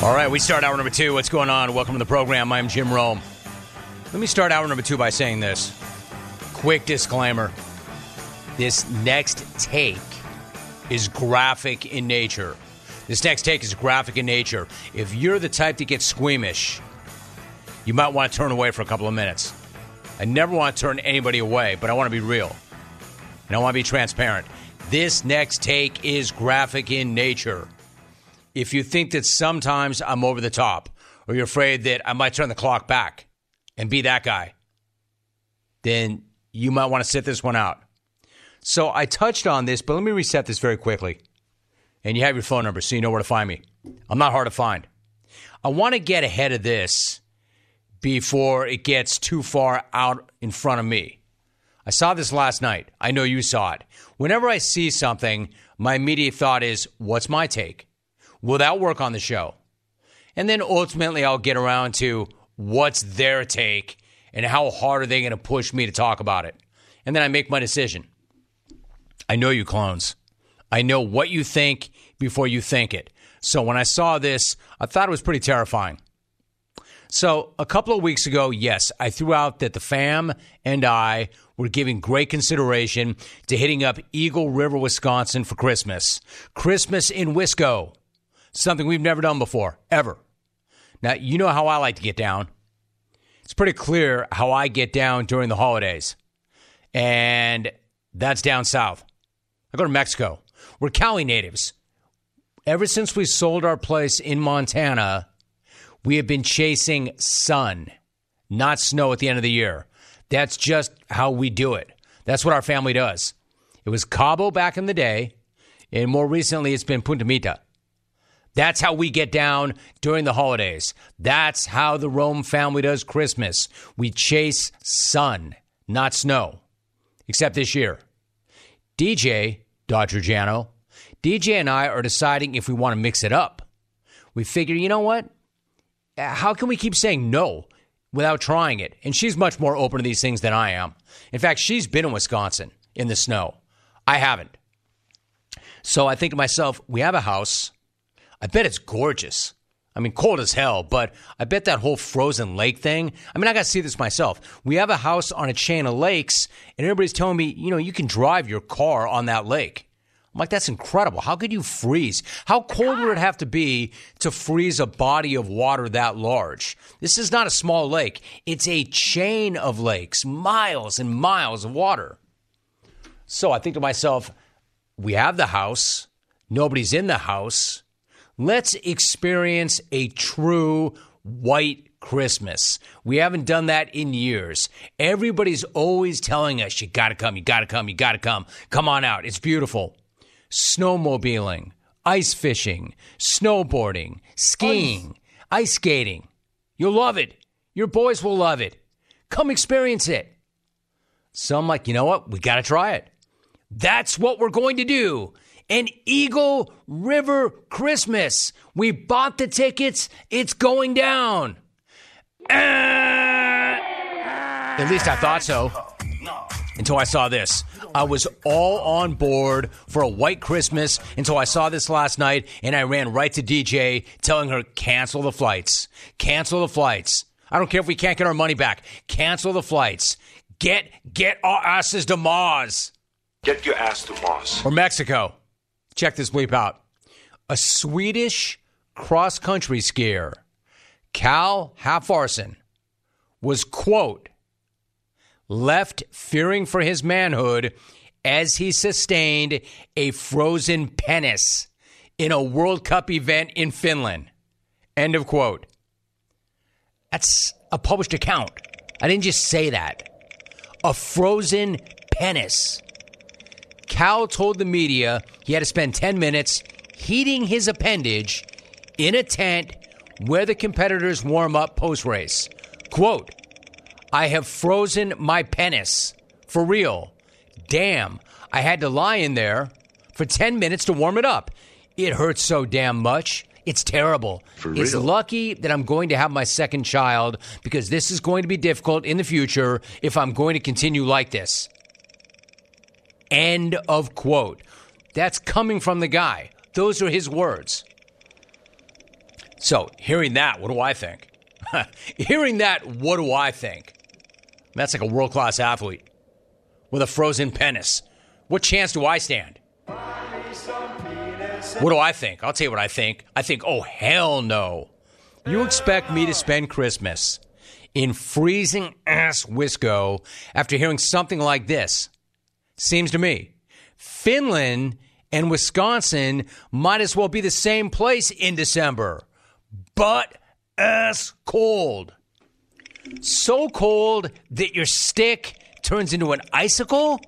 All right, we start hour number two. What's going on? Welcome to the program. I'm Jim Rome. Let me start hour number two by saying this. Quick disclaimer. This next take is graphic in nature. If you're the type to get squeamish, you might want to turn away for a couple of minutes. I never want to turn anybody away, but I want to be real. And I want to be transparent. This next take is graphic in nature. If you think that sometimes I'm over the top, or you're afraid that I might turn the clock back and be that guy, then you might want to sit this one out. So I touched on this, but let me reset this very quickly. And you have your phone number, so you know where to find me. I'm not hard to find. I want to get ahead of this before it gets too far out in front of me. I saw this last night. I know you saw it. Whenever I see something, my immediate thought is, what's my take? Will that work on the show? And then ultimately I'll get around to what's their take and how hard are they going to push me to talk about it. And then I make my decision. I know you clones. I know what you think before you think it. So when I saw this, I thought it was pretty terrifying. So a couple of weeks ago, yes, I threw out that the fam and I were giving great consideration to hitting up Eagle River, Wisconsin for Christmas. Christmas in Wisco. Something we've never done before, ever. Now, you know how I like to get down. It's pretty clear how I get down during the holidays. And that's down south. I go to Mexico. We're Cali natives. Ever since we sold our place in Montana, we have been chasing sun, not snow at the end of the year. That's just how we do it. That's what our family does. It was Cabo back in the day, and more recently it's been Punta Mita. That's how we get down during the holidays. That's how the Rome family does Christmas. We chase sun, not snow, except this year. DJ, Dodger Jano, DJ and I are deciding if we want to mix it up. We figure, you know what? How can we keep saying no without trying it? And she's much more open to these things than I am. In fact, she's been in Wisconsin in the snow. I haven't. So I think to myself, we have a house. I bet it's gorgeous. I mean, cold as hell, but I bet that whole frozen lake thing. I mean, I got to see this myself. We have a house on a chain of lakes, and everybody's telling me, you know, you can drive your car on that lake. I'm like, that's incredible. How could you freeze? How cold would it have to be to freeze a body of water that large? This is not a small lake. It's a chain of lakes, miles and miles of water. So I think to myself, we have the house. Nobody's in the house. Let's experience a true white Christmas. We haven't done that in years. Everybody's always telling us, you got to come, you got to come, you got to come. Come on out. It's beautiful. Snowmobiling, ice fishing, snowboarding, skiing, ice skating. You'll love it. Your boys will love it. Come experience it. So I'm like, you know what? We got to try it. That's what we're going to do. An Eagle River Christmas. We bought the tickets. It's going down. At least I thought so. Until I saw this. I was all on board for a white Christmas until I saw this last night, and I ran right to DJ telling her, cancel the flights. Cancel the flights. I don't care if we can't get our money back. Cancel the flights. Get our asses to Mars. Get your ass to Mars. Or Mexico. Check this bleep out. A Swedish cross-country skier, Cal Halfarson, was, quote, left fearing for his manhood as he sustained a frozen penis in a World Cup event in Finland. End of quote. That's a published account. I didn't just say that. A frozen penis. Cal told the media he had to spend 10 minutes heating his appendage in a tent where the competitors warm up post-race. Quote, I have frozen my penis. For real. Damn, I had to lie in there for 10 minutes to warm it up. It hurts so damn much. It's terrible. For real. It's lucky that I'm going to have my second child because this is going to be difficult in the future if I'm going to continue like this. End of quote. That's coming from the guy. Those are his words. So hearing that, what do I think? Hearing that, what do I think? That's like a world-class athlete with a frozen penis. What chance do I stand? What do I think? I'll tell you what I think. I think, oh, hell no. You expect me to spend Christmas in freezing ass Wisco after hearing something like this? Seems to me Finland and Wisconsin might as well be the same place in December. But ass cold. So cold that your stick turns into an icicle?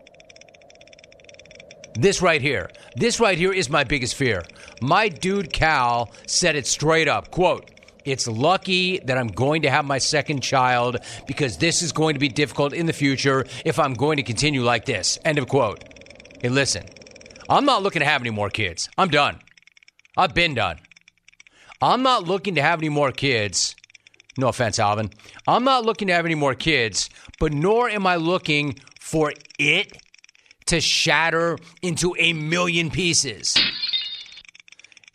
This right here is my biggest fear. My dude Cal said it straight up. Quote, "It's lucky that I'm going to have my second child because this is going to be difficult in the future if I'm going to continue like this." End of quote. Hey, listen, I'm not looking to have any more kids. I'm done. I've been done. I'm not looking to have any more kids. No offense, Alvin. I'm not looking to have any more kids, but nor am I looking for it to shatter into a million pieces.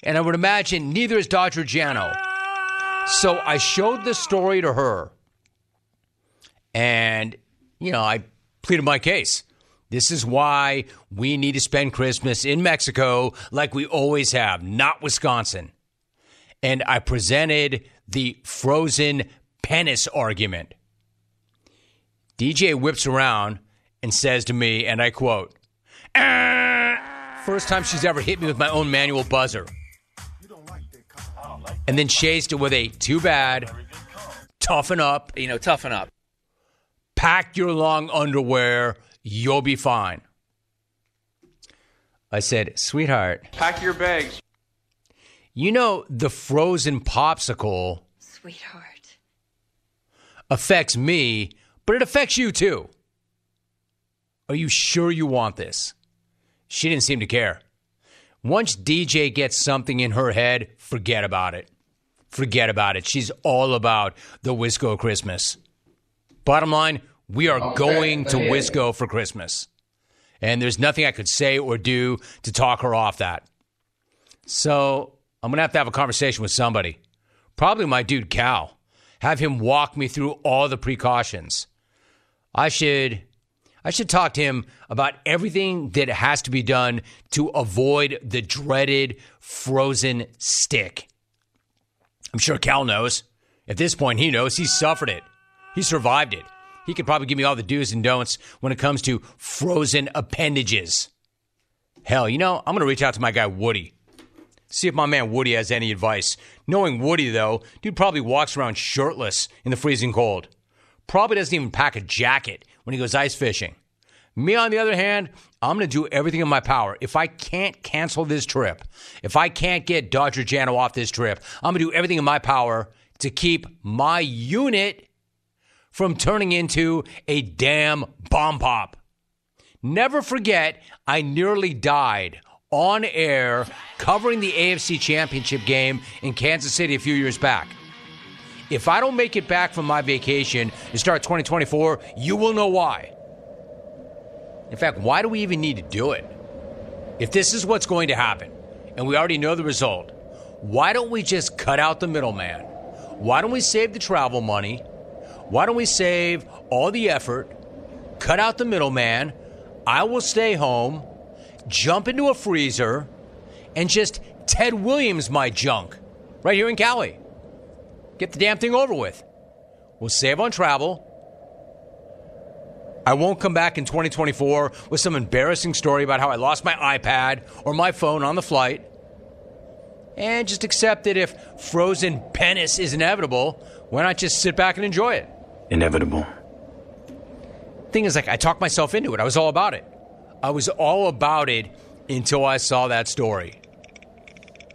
And I would imagine neither is Dr. Jano. So I showed the story to her. And, you know, I pleaded my case. This is why we need to spend Christmas in Mexico like we always have, not Wisconsin. And I presented the frozen penis argument. DJ whips around and says to me, and I quote, "First time she's ever hit me with my own manual buzzer." And then chased it with a "too bad, toughen up. You know, toughen up. Pack your long underwear. You'll be fine." I said, "Sweetheart, pack your bags. You know, the frozen popsicle, sweetheart, affects me, but it affects you too. Are you sure you want this?" She didn't seem to care. Once DJ gets something in her head, forget about it. Forget about it. She's all about the Wisco Christmas. Bottom line, we are going to Wisco for Christmas. And there's nothing I could say or do to talk her off that. So I'm going to have a conversation with somebody. Probably my dude Cal. Have him walk me through all the precautions. I should talk to him about everything that has to be done to avoid the dreaded frozen stick. I'm sure Cal knows. At this point, he knows. He suffered it. He survived it. He could probably give me all the do's and don'ts when it comes to frozen appendages. Hell, you know, I'm going to reach out to my guy Woody. See if my man Woody has any advice. Knowing Woody, though, dude probably walks around shirtless in the freezing cold. Probably doesn't even pack a jacket when he goes ice fishing. Me, on the other hand, I'm going to do everything in my power. If I can't cancel this trip, if I can't get Dodger Jano off this trip, I'm going to do everything in my power to keep my unit from turning into a damn bomb pop. Never forget, I nearly died on air covering the AFC Championship game in Kansas City a few years back. If I don't make it back from my vacation and start 2024, you will know why. In fact, why do we even need to do it? If this is what's going to happen, and we already know the result, why don't we just cut out the middleman? Why don't we save the travel money? Why don't we save all the effort? Cut out the middleman. I will stay home, jump into a freezer, and just Ted Williams my junk right here in Cali. Get the damn thing over with. We'll save on travel. I won't come back in 2024 with some embarrassing story about how I lost my iPad or my phone on the flight. And just accept that if frozen penis is inevitable, why not just sit back and enjoy it? Inevitable. Thing is, like, I talked myself into it. I was all about it until I saw that story.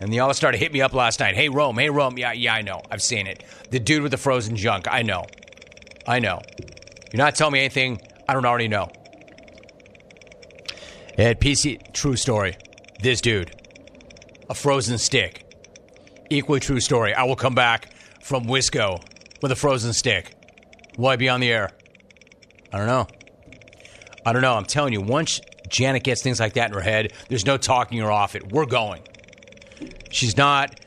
And y'all started hitting me up last night. Hey, Rome. Yeah, I know. I've seen it. The dude with the frozen junk. I know. You're not telling me anything I don't already know. At PC, true story. This dude. A frozen stick. Equally true story. I will come back from Wisco with a frozen stick. Will I be on the air? I don't know. I'm telling you, once Janet gets things like that in her head, there's no talking her off it. We're going. She's not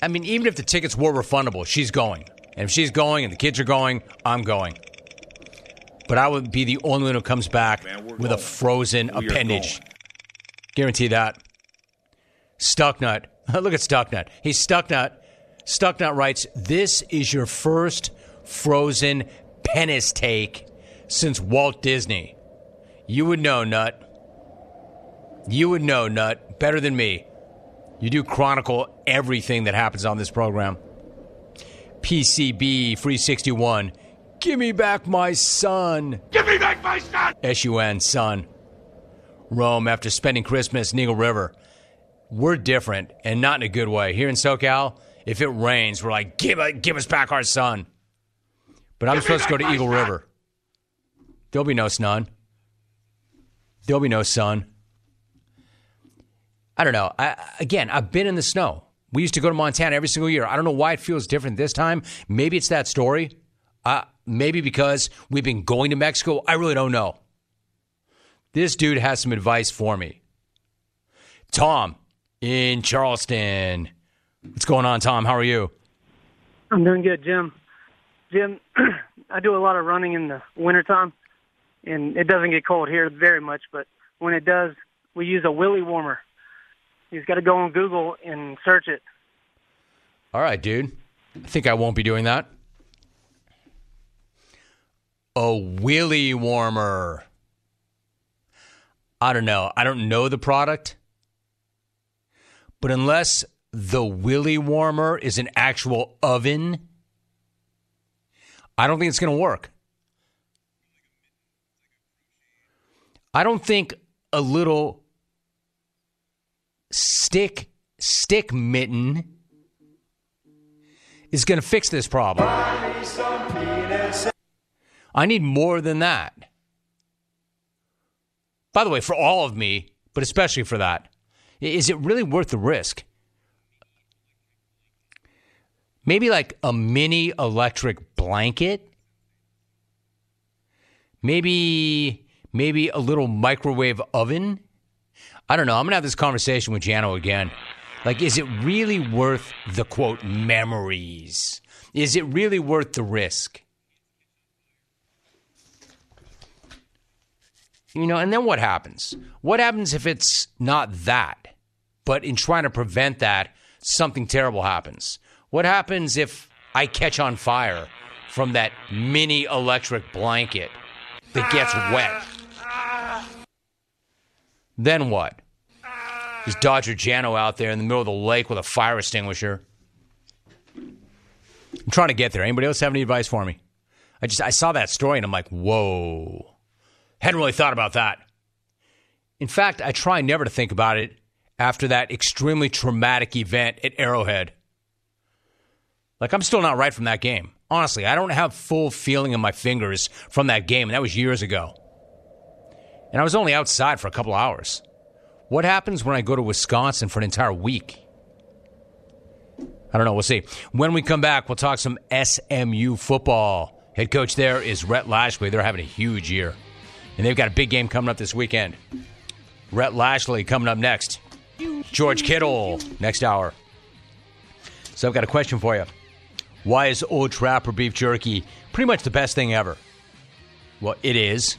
I mean, even if the tickets were refundable, she's going. And if she's going and the kids are going, I'm going. But I would be the only one who comes back with a frozen appendage. Guarantee that. Stucknut. Look at Stucknut. He's Stucknut. Stucknut writes, this is your first frozen penis take since Walt Disney. You would know, Nut. You would know, Nut, better than me. You do chronicle everything that happens on this program. PCB 361. Give me back my son. Give me back my son. S-U-N, son. Rome, after spending Christmas in Eagle River. We're different, and not in a good way. Here in SoCal, if it rains, we're like, give us back our son. But I'm supposed to go to Eagle River. There'll be no sun. There'll be no sun. I don't know. Again, I've been in the snow. We used to go to Montana every single year. I don't know why it feels different this time. Maybe it's that story. Maybe because we've been going to Mexico. I really don't know. This dude has some advice for me. Tom in Charleston. What's going on, Tom? How are you? I'm doing good, Jim. Jim, I do a lot of running in the wintertime, and it doesn't get cold here very much, but when it does, we use a Willie warmer. You've got to go on Google and search it. All right, dude. I think I won't be doing that. A Willie warmer. I don't know. I don't know the product. But unless the Willie warmer is an actual oven, I don't think it's going to work. I don't think a little stick mitten is going to fix this problem. I need more than that. By the way, for all of me, but especially for that, is it really worth the risk? Maybe like a mini electric blanket? Maybe a little microwave oven? I don't know. I'm going to have this conversation with Jano again. Like, is it really worth the, quote, memories? Is it really worth the risk? You know, and then what happens? What happens if it's not that, but in trying to prevent that, something terrible happens? What happens if I catch on fire from that mini electric blanket that gets wet? Then what? There's Dodger Jano out there in the middle of the lake with a fire extinguisher. I'm trying to get there. Anybody else have any advice for me? I saw that story and I'm like, whoa. Hadn't really thought about that. In fact, I try never to think about it after that extremely traumatic event at Arrowhead. Like, I'm still not right from that game. Honestly, I don't have full feeling in my fingers from that game, and that was years ago. And I was only outside for a couple hours. What happens when I go to Wisconsin for an entire week? I don't know. We'll see. When we come back, we'll talk some SMU football. Head coach there is Rhett Lashlee. They're having a huge year. And they've got a big game coming up this weekend. Rhett Lashlee coming up next. George Kittle next hour. So I've got a question for you. Why is Old Trapper beef jerky pretty much the best thing ever? Well, it is.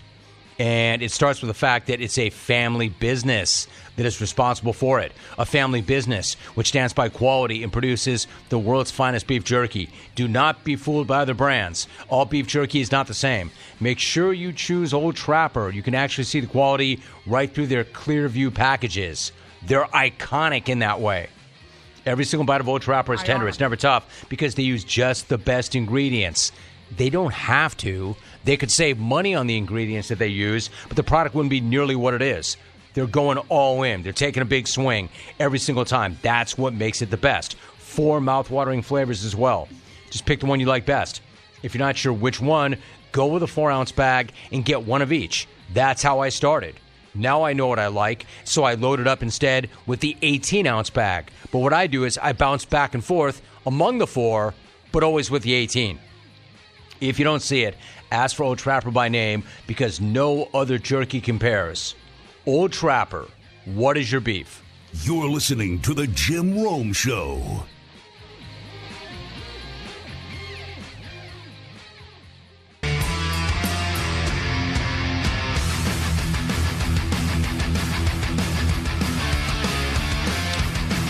And it starts with the fact that it's a family business that is responsible for it. A family business which stands by quality and produces the world's finest beef jerky. Do not be fooled by other brands. All beef jerky is not the same. Make sure you choose Old Trapper. You can actually see the quality right through their Clearview packages. They're iconic in that way. Every single bite of Old Trapper is tender. It's never tough because they use just the best ingredients. They don't have to. They could save money on the ingredients that they use, but the product wouldn't be nearly what it is. They're going all in. They're taking a big swing every single time. That's what makes it the best. 4 mouthwatering flavors as well. Just pick the one you like best. If you're not sure which one, go with a 4-ounce bag and get one of each. That's how I started. Now I know what I like, so I loaded up instead with the 18-ounce bag. But what I do is I bounce back and forth among the 4, but always with the 18. If you don't see it, ask for Old Trapper by name because no other jerky compares. Old Trapper, what is your beef? You're listening to The Jim Rome Show.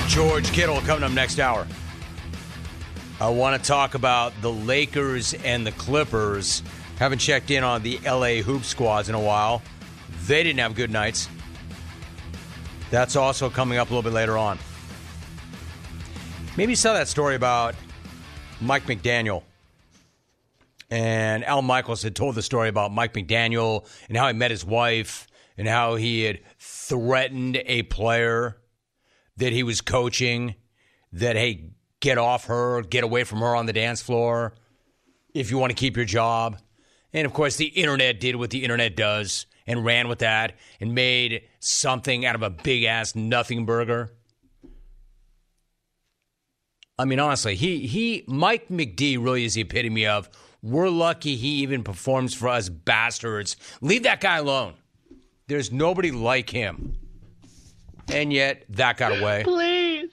George Kittle coming up next hour. I want to talk about the Lakers and the Clippers. Haven't checked in on the LA Hoop squads in a while. They didn't have good nights. That's also coming up a little bit later on. Maybe you saw that story about Mike McDaniel. And Al Michaels had told the story about Mike McDaniel and how he met his wife and how he had threatened a player that he was coaching, that, hey, get off her, get away from her on the dance floor if you want to keep your job. And, of course, the internet did what the internet does and ran with that and made something out of a big-ass nothing burger. I mean, honestly, Mike McD really is the epitome of, we're lucky he even performs for us bastards. Leave that guy alone. There's nobody like him. And yet, that got away. Please.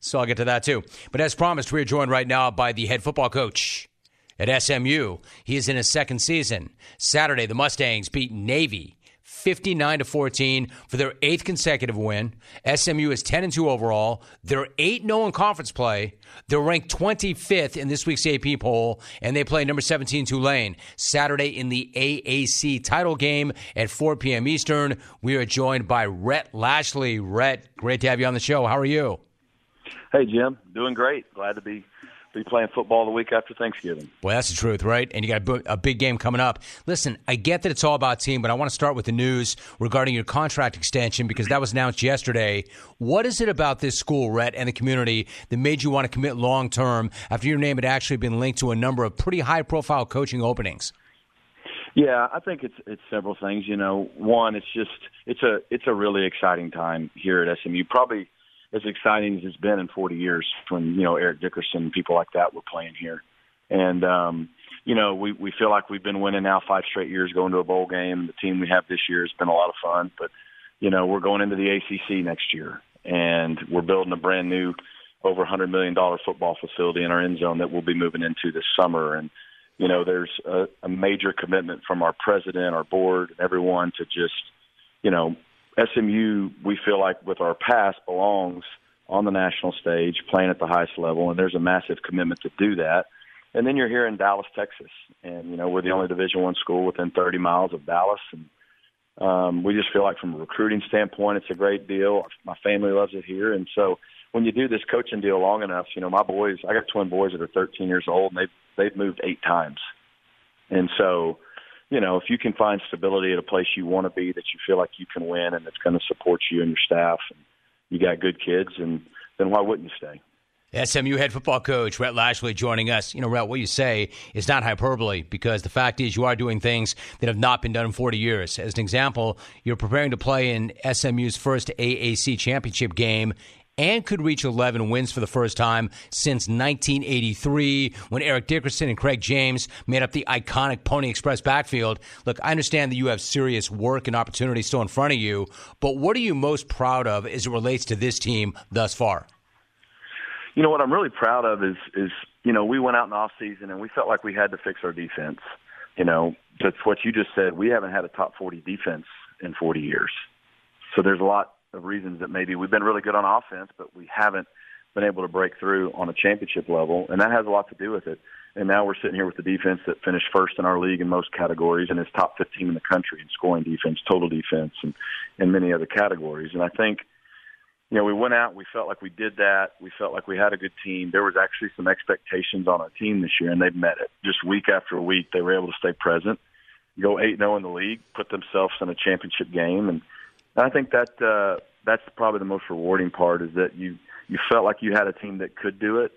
So I'll get to that, too. But as promised, we are joined right now by the head football coach at SMU. He is in his second season. Saturday, the Mustangs beat Navy 59-14 for their eighth consecutive win. SMU is 10-2 overall. They're 8-0 in conference play. They're ranked 25th in this week's AP poll, and they play number 17 Tulane Saturday in the AAC title game at 4 p.m. Eastern. We are joined by Rhett Lashlee. Rhett, great to have you on the show. How are you? Hey, Jim. Doing great. Glad to be playing football the week after Thanksgiving. Well, that's the truth, right? And you got a big game coming up. Listen, I get that it's all about team, but I want to start with the news regarding your contract extension because that was announced yesterday. What is it about this school, Rhett, and the community that made you want to commit long-term after your name had actually been linked to a number of pretty high-profile coaching openings? Yeah, I think it's several things. You know, one, it's a really exciting time here at SMU. Probably as exciting as it's been in 40 years when, you know, Eric Dickerson, people like that were playing here. And, you know, we feel like we've been winning now 5 straight years, going to a bowl game. The team we have this year has been a lot of fun. But, you know, we're going into the ACC next year, and we're building a brand-new over $100 million football facility in our end zone that we'll be moving into this summer. And, you know, there's a major commitment from our president, our board, and everyone to just, you know, SMU, we feel like with our past, belongs on the national stage, playing at the highest level, and there's a massive commitment to do that. And then you're here in Dallas, Texas, and, you know, we're the only Division I school within 30 miles of Dallas. And we just feel like from a recruiting standpoint, it's a great deal. My family loves it here. And so when you do this coaching deal long enough, you know, my boys, I got twin boys that are 13 years old, and they've moved 8 times. And so, you know, if you can find stability at a place you want to be, that you feel like you can win and it's going to support you and your staff, and you got good kids, and then why wouldn't you stay? SMU head football coach Rhett Lashlee joining us. You know, Rhett, what you say is not hyperbole because the fact is you are doing things that have not been done in 40 years. As an example, you're preparing to play in SMU's first AAC championship game and could reach 11 wins for the first time since 1983 when Eric Dickerson and Craig James made up the iconic Pony Express backfield. Look, I understand that you have serious work and opportunity still in front of you, but what are you most proud of as it relates to this team thus far? You know, what I'm really proud of is you know, we went out in offseason and we felt like we had to fix our defense. You know, that's what you just said. We haven't had a top 40 defense in 40 years. So there's a lot of reasons that maybe we've been really good on offense, but we haven't been able to break through on a championship level, and that has a lot to do with it. And now we're sitting here with the defense that finished first in our league in most categories and is top 15 in the country in scoring defense, total defense, and many other categories. And I think, you know, we went out, we felt like we did that. We felt like we had a good team. There was actually some expectations on our team this year, and they've met it. Just week after week, they were able to stay present, go 8-0 in the league, put themselves in a championship game, and I think that that's probably the most rewarding part is that you felt like you had a team that could do it,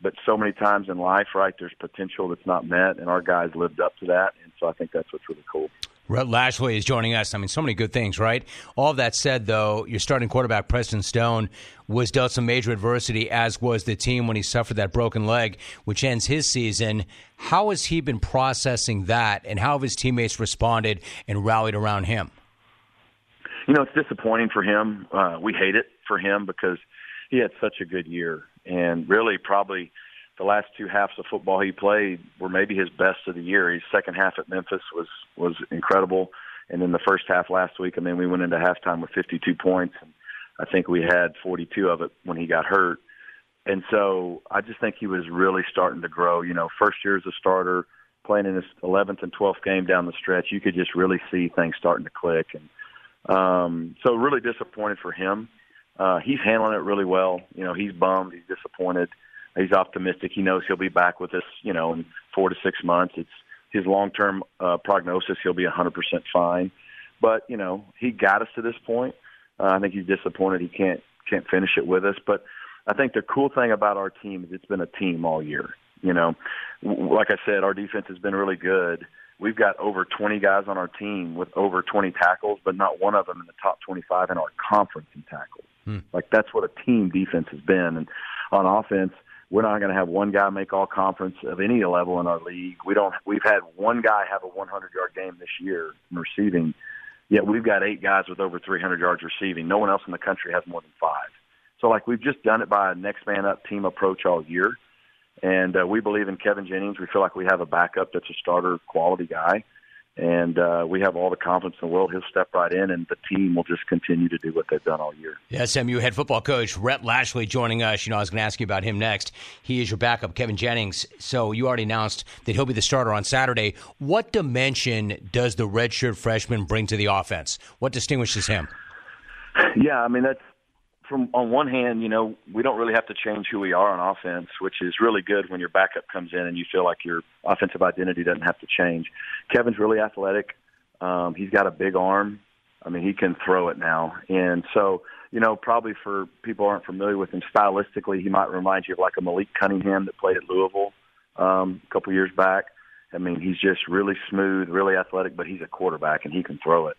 but so many times in life, right, there's potential that's not met, and our guys lived up to that, and so I think that's what's really cool. Rhett Lashlee is joining us. I mean, so many good things, right? All that said, though, your starting quarterback, Preston Stone, was dealt some major adversity, as was the team when he suffered that broken leg, which ends his season. How has he been processing that, and how have his teammates responded and rallied around him? You know, it's disappointing for him. We hate it for him because he had such a good year. And really probably the last 2 halves of football he played were maybe his best of the year. His second half at Memphis was incredible. And then the first half last week, I mean, we went into halftime with 52 points. And I think we had 42 of it when he got hurt. And so I just think he was really starting to grow. You know, first year as a starter, playing in his 11th and 12th game down the stretch, you could just really see things starting to click. And so really disappointed for him. He's handling it really well. You know, he's bummed. He's disappointed. He's optimistic. He knows he'll be back with us, you know, in 4 to 6 months. It's his long-term prognosis. He'll be 100% fine. But, you know, he got us to this point. I think he's disappointed he can't finish it with us. But I think the cool thing about our team is it's been a team all year. You know, like I said, our defense has been really good. We've got over 20 guys on our team with over 20 tackles, but not one of them in the top 25 in our conference in tackles. Like, that's what a team defense has been. And on offense, we're not going to have one guy make all conference of any level in our league. We've had one guy have a 100-yard game this year in receiving, yet we've got 8 guys with over 300 yards receiving. No one else in the country has more than 5. So, like, we've just done it by a next-man-up team approach all year. And we believe in Kevin Jennings. We feel like we have a backup that's a starter quality guy. And we have all the confidence in the world. He'll step right in, and the team will just continue to do what they've done all year. The SMU head football coach, Rhett Lashlee, joining us. You know, I was going to ask you about him next. He is your backup, Kevin Jennings. So you already announced that he'll be the starter on Saturday. What dimension does the redshirt freshman bring to the offense? What distinguishes him? Yeah, I mean, that's on one hand, you know, we don't really have to change who we are on offense, which is really good when your backup comes in and you feel like your offensive identity doesn't have to change. Kevin's really athletic. He's got a big arm. I mean, he can throw it now. And so, you know, probably for people who aren't familiar with him stylistically, he might remind you of like a Malik Cunningham that played at Louisville a couple years back. I mean, he's just really smooth, really athletic, but he's a quarterback and he can throw it.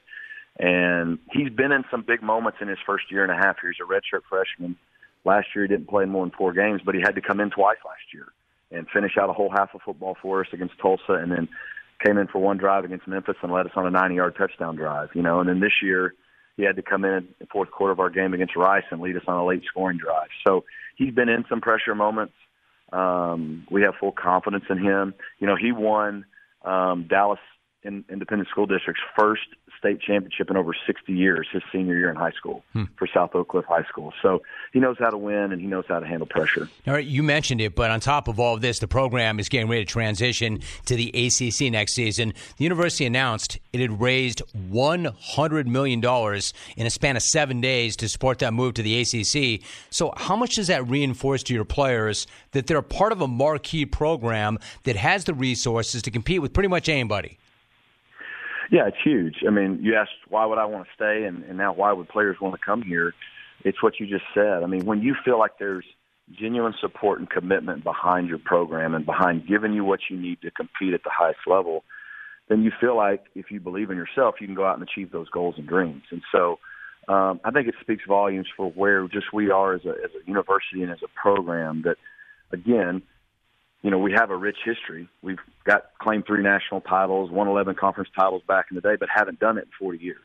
And he's been in some big moments in his first year and a half. He's a redshirt freshman. Last year he didn't play more than 4 games, but he had to come in twice last year and finish out a whole half of football for us against Tulsa, and then came in for one drive against Memphis and led us on a 90-yard touchdown drive. You know, and then this year he had to come in the fourth quarter of our game against Rice and lead us on a late scoring drive. So he's been in some pressure moments. We have full confidence in him. You know, he won Dallas Independent School District's first state championship in over 60 years, his senior year in high school for South Oak Cliff High School. So he knows how to win and he knows how to handle pressure. All right, you mentioned it, but on top of all of this, the program is getting ready to transition to the ACC next season. The university announced it had raised $100 million in a span of 7 days to support that move to the ACC. So how much does that reinforce to your players that they're part of a marquee program that has the resources to compete with pretty much anybody? Yeah, it's huge. I mean, you asked why would I want to stay, and now why would players want to come here? It's what you just said. I mean, when you feel like there's genuine support and commitment behind your program and behind giving you what you need to compete at the highest level, then you feel like if you believe in yourself, you can go out and achieve those goals and dreams. And so I think it speaks volumes for where just we are as a university and as a program that, again, you know, we have a rich history. We've got claimed 3 national titles, won 11 conference titles back in the day, but haven't done it in 40 years.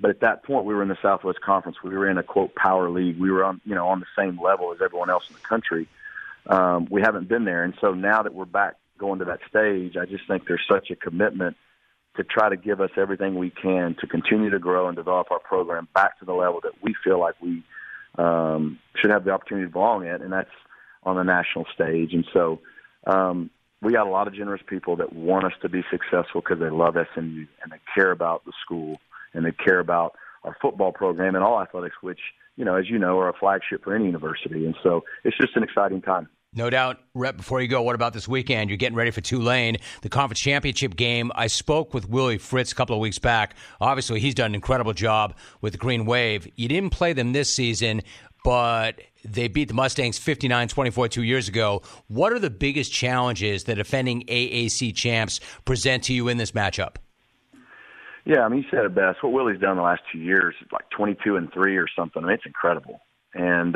But at that point, we were in the Southwest Conference. We were in a, quote, power league. We were on, you know, on the same level as everyone else in the country. We haven't been there. And so now that we're back going to that stage, I just think there's such a commitment to try to give us everything we can to continue to grow and develop our program back to the level that we feel like we should have the opportunity to belong at, and that's on the national stage. And so we got a lot of generous people that want us to be successful because they love SMU and they care about the school and they care about our football program and all athletics, which, you know, as you know, are a flagship for any university. And so it's just an exciting time. No doubt. Rhett, before you go, what about this weekend? You're getting ready for Tulane, the conference championship game. I spoke with Willie Fritz a couple of weeks back. Obviously, he's done an incredible job with the Green Wave. You didn't play them this season, but they beat the Mustangs 59-24 2 years ago. What are the biggest challenges that defending AAC champs present to you in this matchup? Yeah, I mean, you said it best. What Willie's done the last 2 years is like 22-3 or something. I mean, it's incredible. And,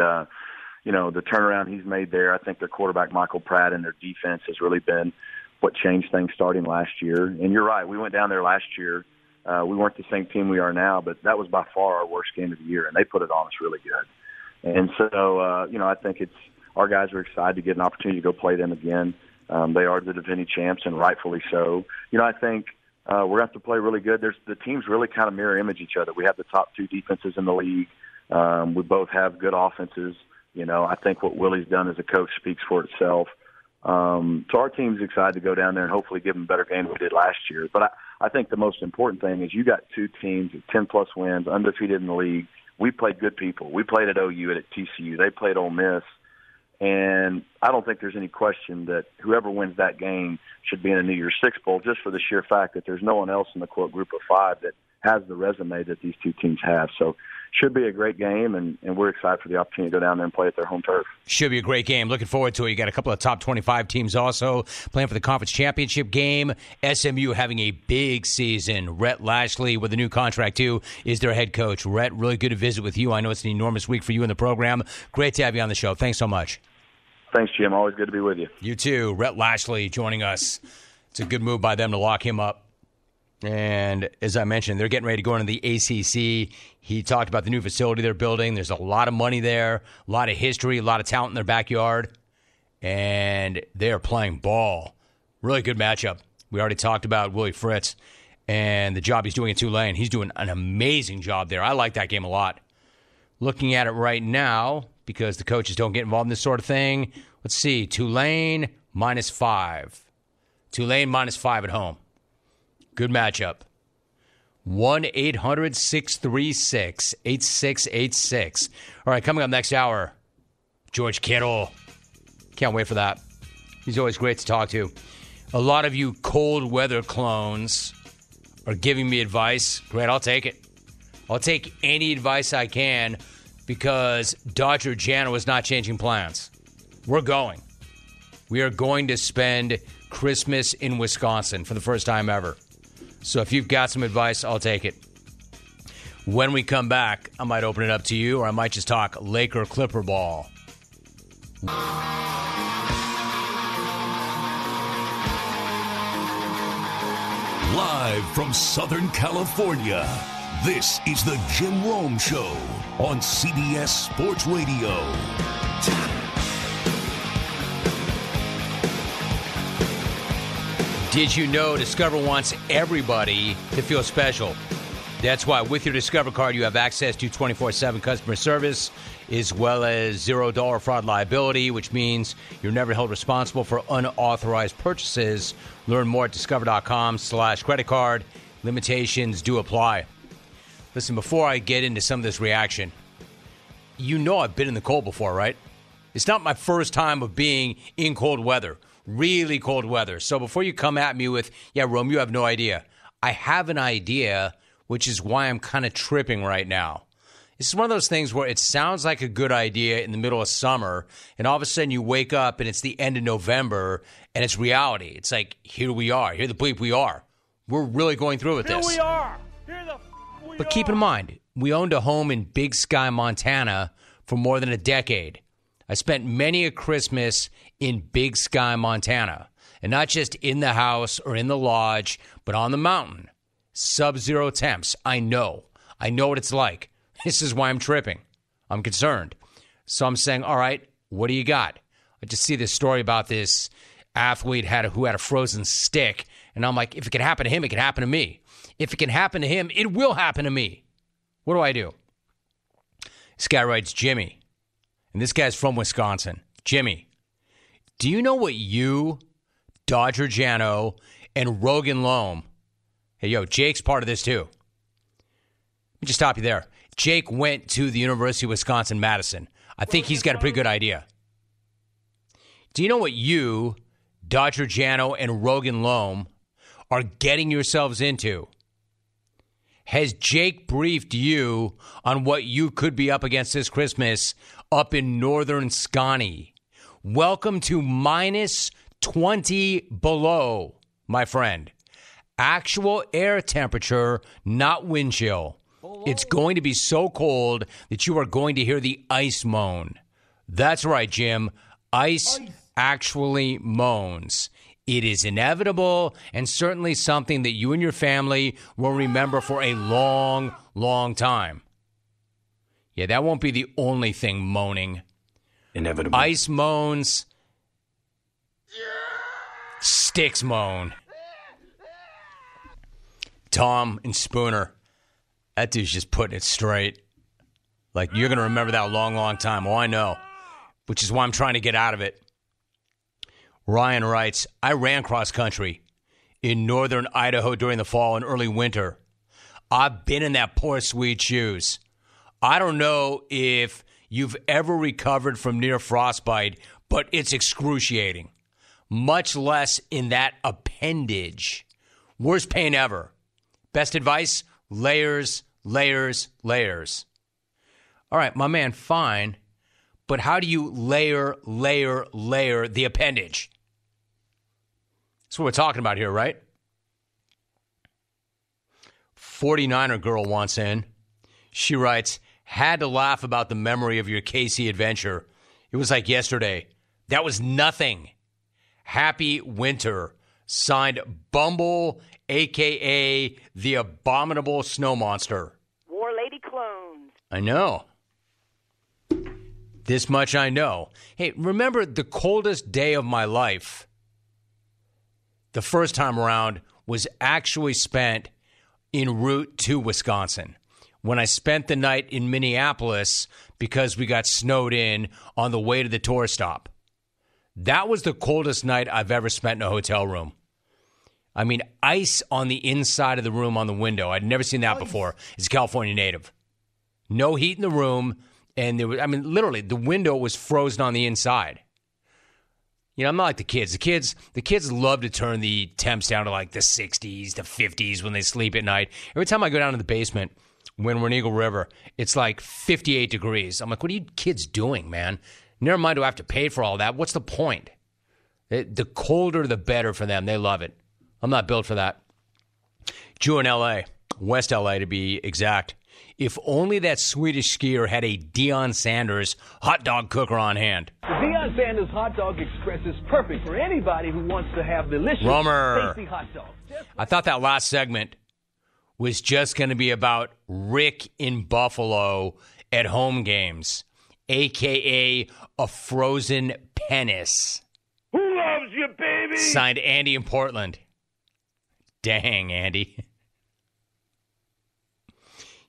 you know, the turnaround he's made there, I think their quarterback, Michael Pratt, and their defense has really been what changed things starting last year. And you're right, we went down there last year. We weren't the same team we are now, but that was by far our worst game of the year, and they put it on us really good. And so, you know, I think it's our guys are excited to get an opportunity to go play them again. They are the defending champs, and rightfully so. You know, I think we're going to have to play really good. The teams really kind of mirror image each other. We have the top 2 defenses in the league. We both have good offenses. You know, I think what Willie's done as a coach speaks for itself. So our team's excited to go down there and hopefully give them a better game than we did last year. But I think the most important thing is you got two teams with 10-plus wins, undefeated in the league. We played good people. We played at OU and at TCU. They played Ole Miss. And I don't think there's any question that whoever wins that game should be in a New Year's Six Bowl, just for the sheer fact that there's no one else in the, quote, group of five that has the resume that these two teams have. So should be a great game, and we're excited for the opportunity to go down there and play at their home turf. Should be a great game. Looking forward to it. You got a couple of top 25 teams also playing for the conference championship game. SMU having a big season. Rhett Lashlee with a new contract, too, is their head coach. Rhett, really good to visit with you. I know it's an enormous week for you in the program. Great to have you on the show. Thanks so much. Thanks, Jim. Always good to be with you. You too. Rhett Lashlee joining us. It's a good move by them to lock him up. And as I mentioned, they're getting ready to go into the ACC. He talked about the new facility they're building. There's a lot of money there, a lot of history, a lot of talent in their backyard. And they are playing ball. Really good matchup. We already talked about Willie Fritz and the job he's doing at Tulane. He's doing an amazing job there. I like that game a lot. Looking at it right now, because the coaches don't get involved in this sort of thing, let's see, Tulane -5. Tulane -5 at home. Good matchup. 1-800-636-8686. All right, coming up next hour, George Kittle. Can't wait for that. He's always great to talk to. A lot of you cold weather clones are giving me advice. Great, I'll take it. I'll take any advice I can because Dodger Jano is not changing plans. We're going. We are going to spend Christmas in Wisconsin for the first time ever. So if you've got some advice, I'll take it. When we come back, I might open it up to you, or I might just talk Laker Clipper ball. Live from Southern California, this is the Jim Rome Show on CBS Sports Radio. Did you know Discover wants everybody to feel special? That's why with your Discover card, you have access to 24/7 customer service as well as $0 fraud liability, which means you're never held responsible for unauthorized purchases. Learn more at discover.com/credit card. Limitations do apply. Listen, before I get into some of this reaction, you know I've been in the cold before, right? It's not my first time of being in cold weather. Really cold weather. So before you come at me with, yeah, Rome, you have no idea. I have an idea, which is why I'm kind of tripping right now. This is one of those things where it sounds like a good idea in the middle of summer, and all of a sudden you wake up and it's the end of November, and it's reality. It's like, here we are. Here the bleep we are. We're really going through with this. Here we are. Here the we but keep in mind, we owned a home in Big Sky, Montana for more than a decade. I spent many a Christmas in Big Sky, Montana, and not just in the house or in the lodge, but on the mountain. Sub-zero temps. I know what it's like. This is why I'm tripping. I'm concerned. So I'm saying, all right, what do you got? I just see this story about this athlete who had a frozen stick, and I'm like, if it can happen to him, it can happen to me. If it can happen to him, it will happen to me. What do I do? This guy writes, Jimmy, and this guy's from Wisconsin. Jimmy, do you know what you, Dodger Jano, and Rogan Loam, hey, yo, Jake's part of this too. Let me just stop you there. Jake went to the University of Wisconsin-Madison. I think he's got a pretty good idea. Do you know what you, Dodger Jano, and Rogan Loam are getting yourselves into? Has Jake briefed you on what you could be up against this Christmas up in northern Scotty? Welcome to -20 below, my friend. Actual air temperature, not wind chill. It's going to be so cold that you are going to hear the ice moan. That's right, Jim. Ice actually moans. It is inevitable and certainly something that you and your family will remember for a long, long time. Yeah, that won't be the only thing moaning. Inevitable. Ice moans. Sticks moan. Tom and Spooner. That dude's just putting it straight. Like, you're going to remember that a long, long time. Oh, I know, which is why I'm trying to get out of it. Ryan writes, I ran cross country in northern Idaho during the fall and early winter. I've been in that poor, sweet shoes. I don't know if you've ever recovered from near frostbite, but it's excruciating. Much less in that appendage. Worst pain ever. Best advice? Layers, layers, layers. All right, my man, fine. But how do you layer, layer, layer the appendage? That's what we're talking about here, right? 49er girl wants in. She writes, had to laugh about the memory of your KC adventure. It was like yesterday. That was nothing. Happy winter. Signed Bumble, a.k.a. the abominable snow monster. War lady clones. I know. This much I know. Hey, remember the coldest day of my life the first time around was actually spent en route to Wisconsin when I spent the night in Minneapolis because we got snowed in on the way to the tour stop. That was the coldest night I've ever spent in a hotel room. I mean, ice on the inside of the room on the window. I'd never seen that before. It's a California native. No heat in the room. And there was, I mean, literally, the window was frozen on the inside. You know, I'm not like the kids. The kids love to turn the temps down to like the 60s, the 50s when they sleep at night. Every time I go down to the basement when we're in Eagle River, it's like 58 degrees. I'm like, what are you kids doing, man? Never mind, do I have to pay for all that? What's the point? The colder, the better for them. They love it. I'm not built for that. Drew in L.A., West L.A. to be exact. If only that Swedish skier had a Deion Sanders hot dog cooker on hand. The Deion Sanders Hot Dog Express is perfect for anybody who wants to have delicious, tasty hot dogs. I thought that last segment was just going to be about Rick in Buffalo at home games, a.k.a. a frozen penis. Who loves you, baby? Signed Andy in Portland. Dang, Andy.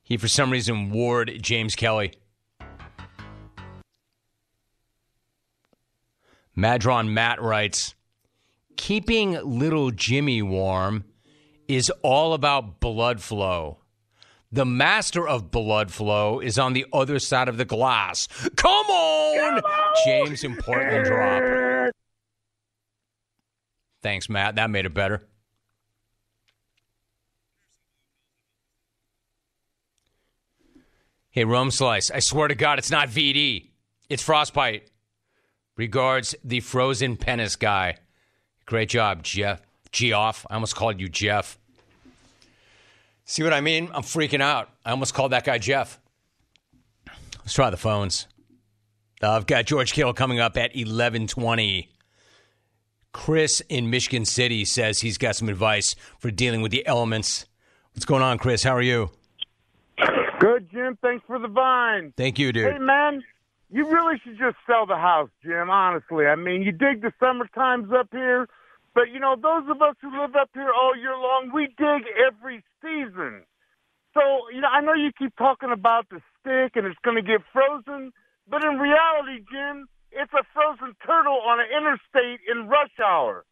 He, for some reason, warred James Kelly. Madron Matt writes, keeping little Jimmy warm is all about blood flow. The master of blood flow is on the other side of the glass. Come on! James in Portland drop. Thanks, Matt. That made it better. Hey, Rome Slice, I swear to God, it's not VD. It's frostbite. Regards, the frozen penis guy. Great job, Jeff. Geoff. I almost called you Jeff. See what I mean? I'm freaking out. I almost called that guy Jeff. Let's try the phones. I've got George Kittle coming up at 11:20. Chris in Michigan City says he's got some advice for dealing with the elements. What's going on, Chris? How are you? Good, Jim. Thanks for the vine. Thank you, dude. Hey, man, you really should just sell the house, Jim, honestly. I mean, you dig the summer times up here, but, you know, those of us who live up here all year long, we dig every season. So, you know, I know you keep talking about the stick and it's going to get frozen, but in reality, Jim, it's a frozen turtle on an interstate in rush hour.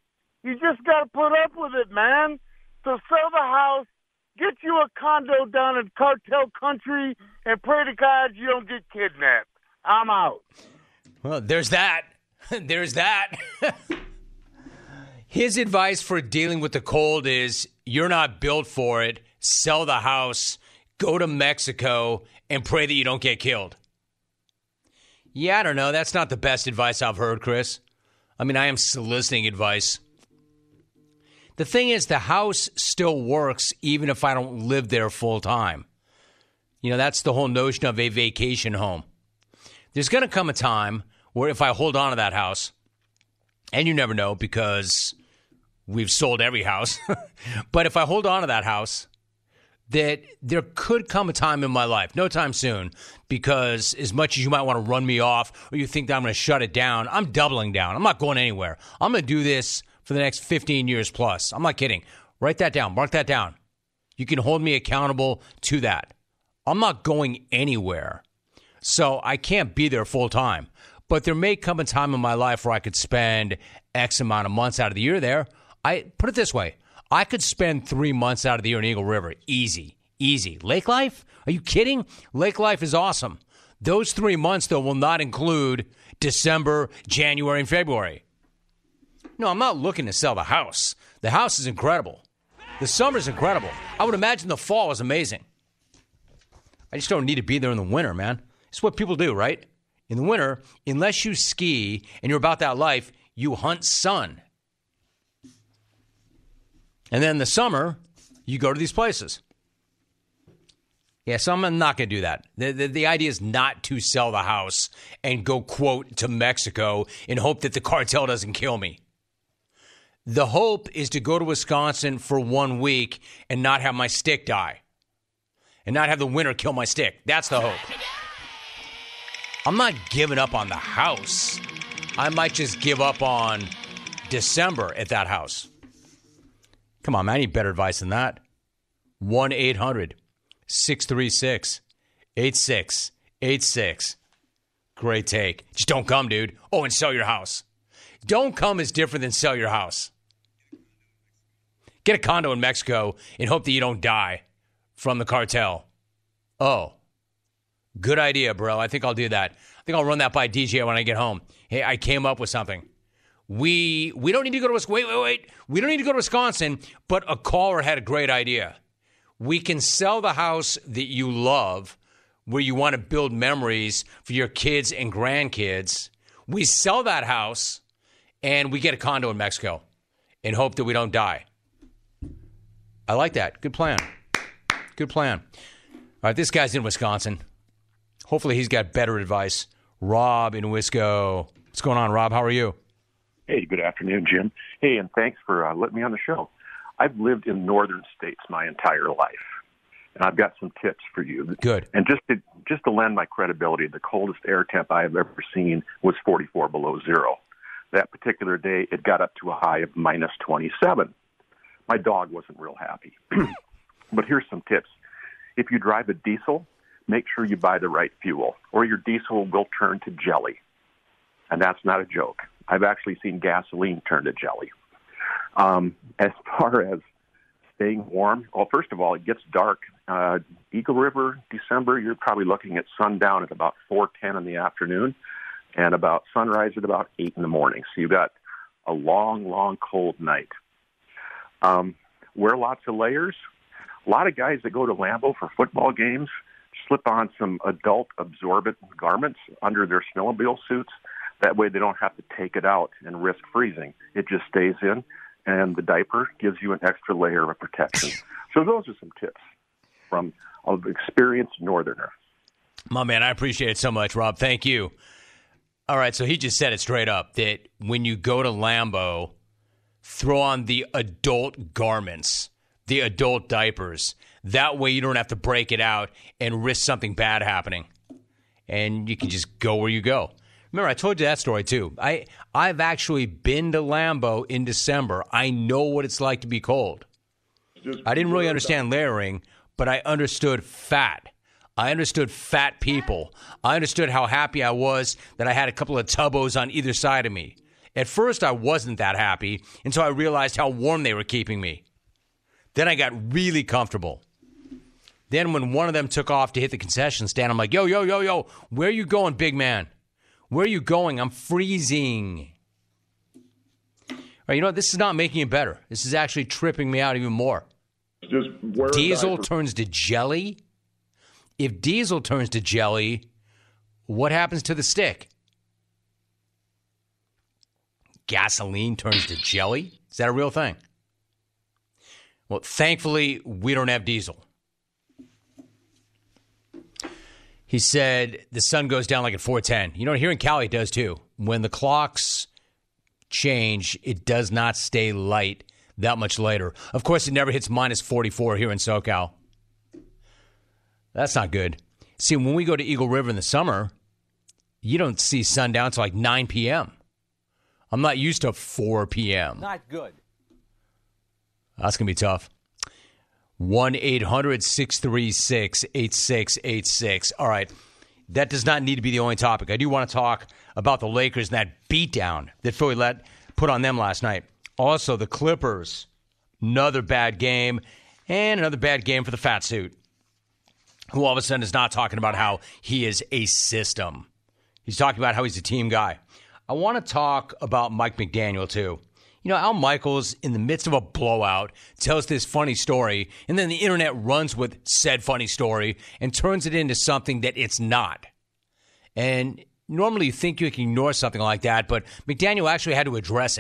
You just got to put up with it, man. So sell the house. Get you a condo down in cartel country and pray to God you don't get kidnapped. I'm out. Well, there's that. There's that. His advice for dealing with the cold is you're not built for it. Sell the house, go to Mexico, and pray that you don't get killed. Yeah, I don't know. That's not the best advice I've heard, Chris. I mean, I am soliciting advice. The thing is, the house still works even if I don't live there full time. You know, that's the whole notion of a vacation home. There's going to come a time where if I hold on to that house, and you never know because we've sold every house, but if I hold on to that house, that there could come a time in my life, no time soon, because as much as you might want to run me off or you think that I'm going to shut it down, I'm doubling down. I'm not going anywhere. I'm going to do this for the next 15 years plus. I'm not kidding. Write that down. Mark that down. You can hold me accountable to that. I'm not going anywhere. So I can't be there full time. But there may come a time in my life where I could spend X amount of months out of the year there. I put it this way. I could spend 3 months out of the year in Eagle River. Easy, easy. Lake life? Are you kidding? Lake life is awesome. Those 3 months, though, will not include December, January, and February. No, I'm not looking to sell the house. The house is incredible. The summer is incredible. I would imagine the fall is amazing. I just don't need to be there in the winter, man. It's what people do, right? In the winter, unless you ski and you're about that life, you hunt sun. And then the summer, you go to these places. Yeah, so I'm not going to do that. The idea is not to sell the house and go, quote, to Mexico and hope that the cartel doesn't kill me. The hope is to go to Wisconsin for 1 week and not have my stick die. And not have the winter kill my stick. That's the hope. I'm not giving up on the house. I might just give up on December at that house. Come on, man. I need better advice than that. 1-800-636-8686. Great take. Just don't come, dude. Oh, and sell your house. Don't come is different than sell your house. Get a condo in Mexico and hope that you don't die from the cartel. Oh, good idea, bro. I think I'll do that. I think I'll run that by DJ when I get home. Hey, I came up with something. We don't need to go to Wisconsin. Wait. We don't need to go to Wisconsin, but a caller had a great idea. We can sell the house that you love where you want to build memories for your kids and grandkids. We sell that house and we get a condo in Mexico and hope that we don't die. I like that. Good plan. Good plan. All right, this guy's in Wisconsin. Hopefully he's got better advice. Rob in Wisco. What's going on, Rob? How are you? Hey, good afternoon, Jim. Hey, and thanks for letting me on the show. I've lived in northern states my entire life, and I've got some tips for you. Good. And just to lend my credibility, the coldest air temp I have ever seen was 44 below zero. That particular day, it got up to a high of minus 27. My dog wasn't real happy. But here's some tips. If you drive a diesel, make sure you buy the right fuel, or your diesel will turn to jelly. And that's not a joke. I've actually seen gasoline turn to jelly. As far as staying warm, well, first of all, it gets dark. Eagle River, December, you're probably looking at sundown at about 4:10 in the afternoon and about sunrise at about 8 in the morning. So you've got a long, long, cold night. Wear lots of layers. A lot of guys that go to Lambeau for football games slip on some adult absorbent garments under their snowmobile suits. That way they don't have to take it out and risk freezing. It just stays in, and the diaper gives you an extra layer of protection. So those are some tips from an experienced northerner. My man, I appreciate it so much, Rob. Thank you. All right, so he just said it straight up, that when you go to Lambeau, throw on the adult garments, the adult diapers. That way you don't have to break it out and risk something bad happening. And you can just go where you go. Remember, I told you that story, too. I've actually been to Lambeau in December. I know what it's like to be cold. I didn't really understand layering, but I understood fat. I understood fat people. I understood how happy I was that I had a couple of tubbos on either side of me. At first, I wasn't that happy until I realized how warm they were keeping me. Then I got really comfortable. Then when one of them took off to hit the concession stand, I'm like, yo, where are you going, big man? Where are you going? I'm freezing. All right, you know what? This is not making it better. This is actually tripping me out even more. Just diesel turns to jelly? If diesel turns to jelly, what happens to the stick? Gasoline turns to jelly? Is that a real thing? Well, thankfully, we don't have diesel. He said the sun goes down like at 4:10. You know, here in Cali it does too. When the clocks change, it does not stay light that much later. Of course, it never hits minus 44 here in SoCal. That's not good. See, when we go to Eagle River in the summer, you don't see sundown until like 9 p.m. I'm not used to 4 p.m. Not good. That's going to be tough. 1-800-636-8686. All right. that does not need to be the only topic. I do want to talk about the Lakers and that beatdown that Philly put on them last night. Also, the Clippers, another bad game, and another bad game for the fat suit, who all of a sudden is not talking about how he is a system. He's talking about how he's a team guy. I want to talk about Mike McDaniel, too. You know, Al Michaels, in the midst of a blowout, tells this funny story, and then the internet runs with said funny story and turns it into something that it's not. And normally you think you can ignore something like that, but McDaniel actually had to address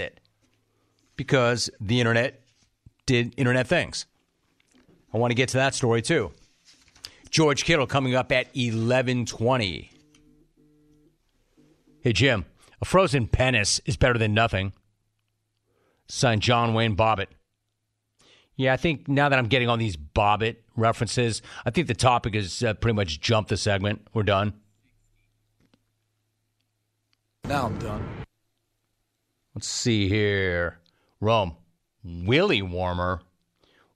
it. Because the internet did internet things. I want to get to that story, too. George Kittle coming up at 11:20. Hey, Jim. A frozen penis is better than nothing. Signed John Wayne Bobbitt. Yeah, I think now that I'm getting all these Bobbitt references, I think the topic is pretty much jumped the segment. We're done. Now I'm done. Let's see here. Rome. Willie Warmer.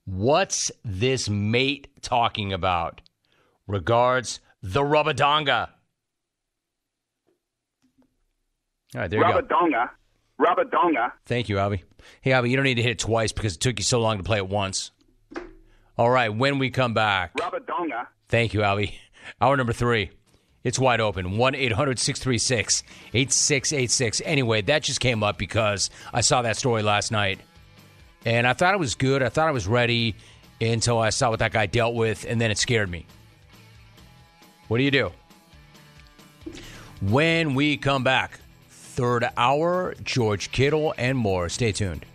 What's this mate talking about? Regards, the Rabadonga. All right, there you go. Rabadonga. Thank you, Avi. Hey, Avi, you don't need to hit it twice because it took you so long to play it once. All right, when we come back. Rabadonga. Thank you, Avi. Hour number 3. It's wide open. 1-800-636-8686. Anyway, that just came up because I saw that story last night. And I thought it was good. I thought I was ready until I saw what that guy dealt with, and then it scared me. What do? When we come back. Third hour, George Kittle and more. Stay tuned.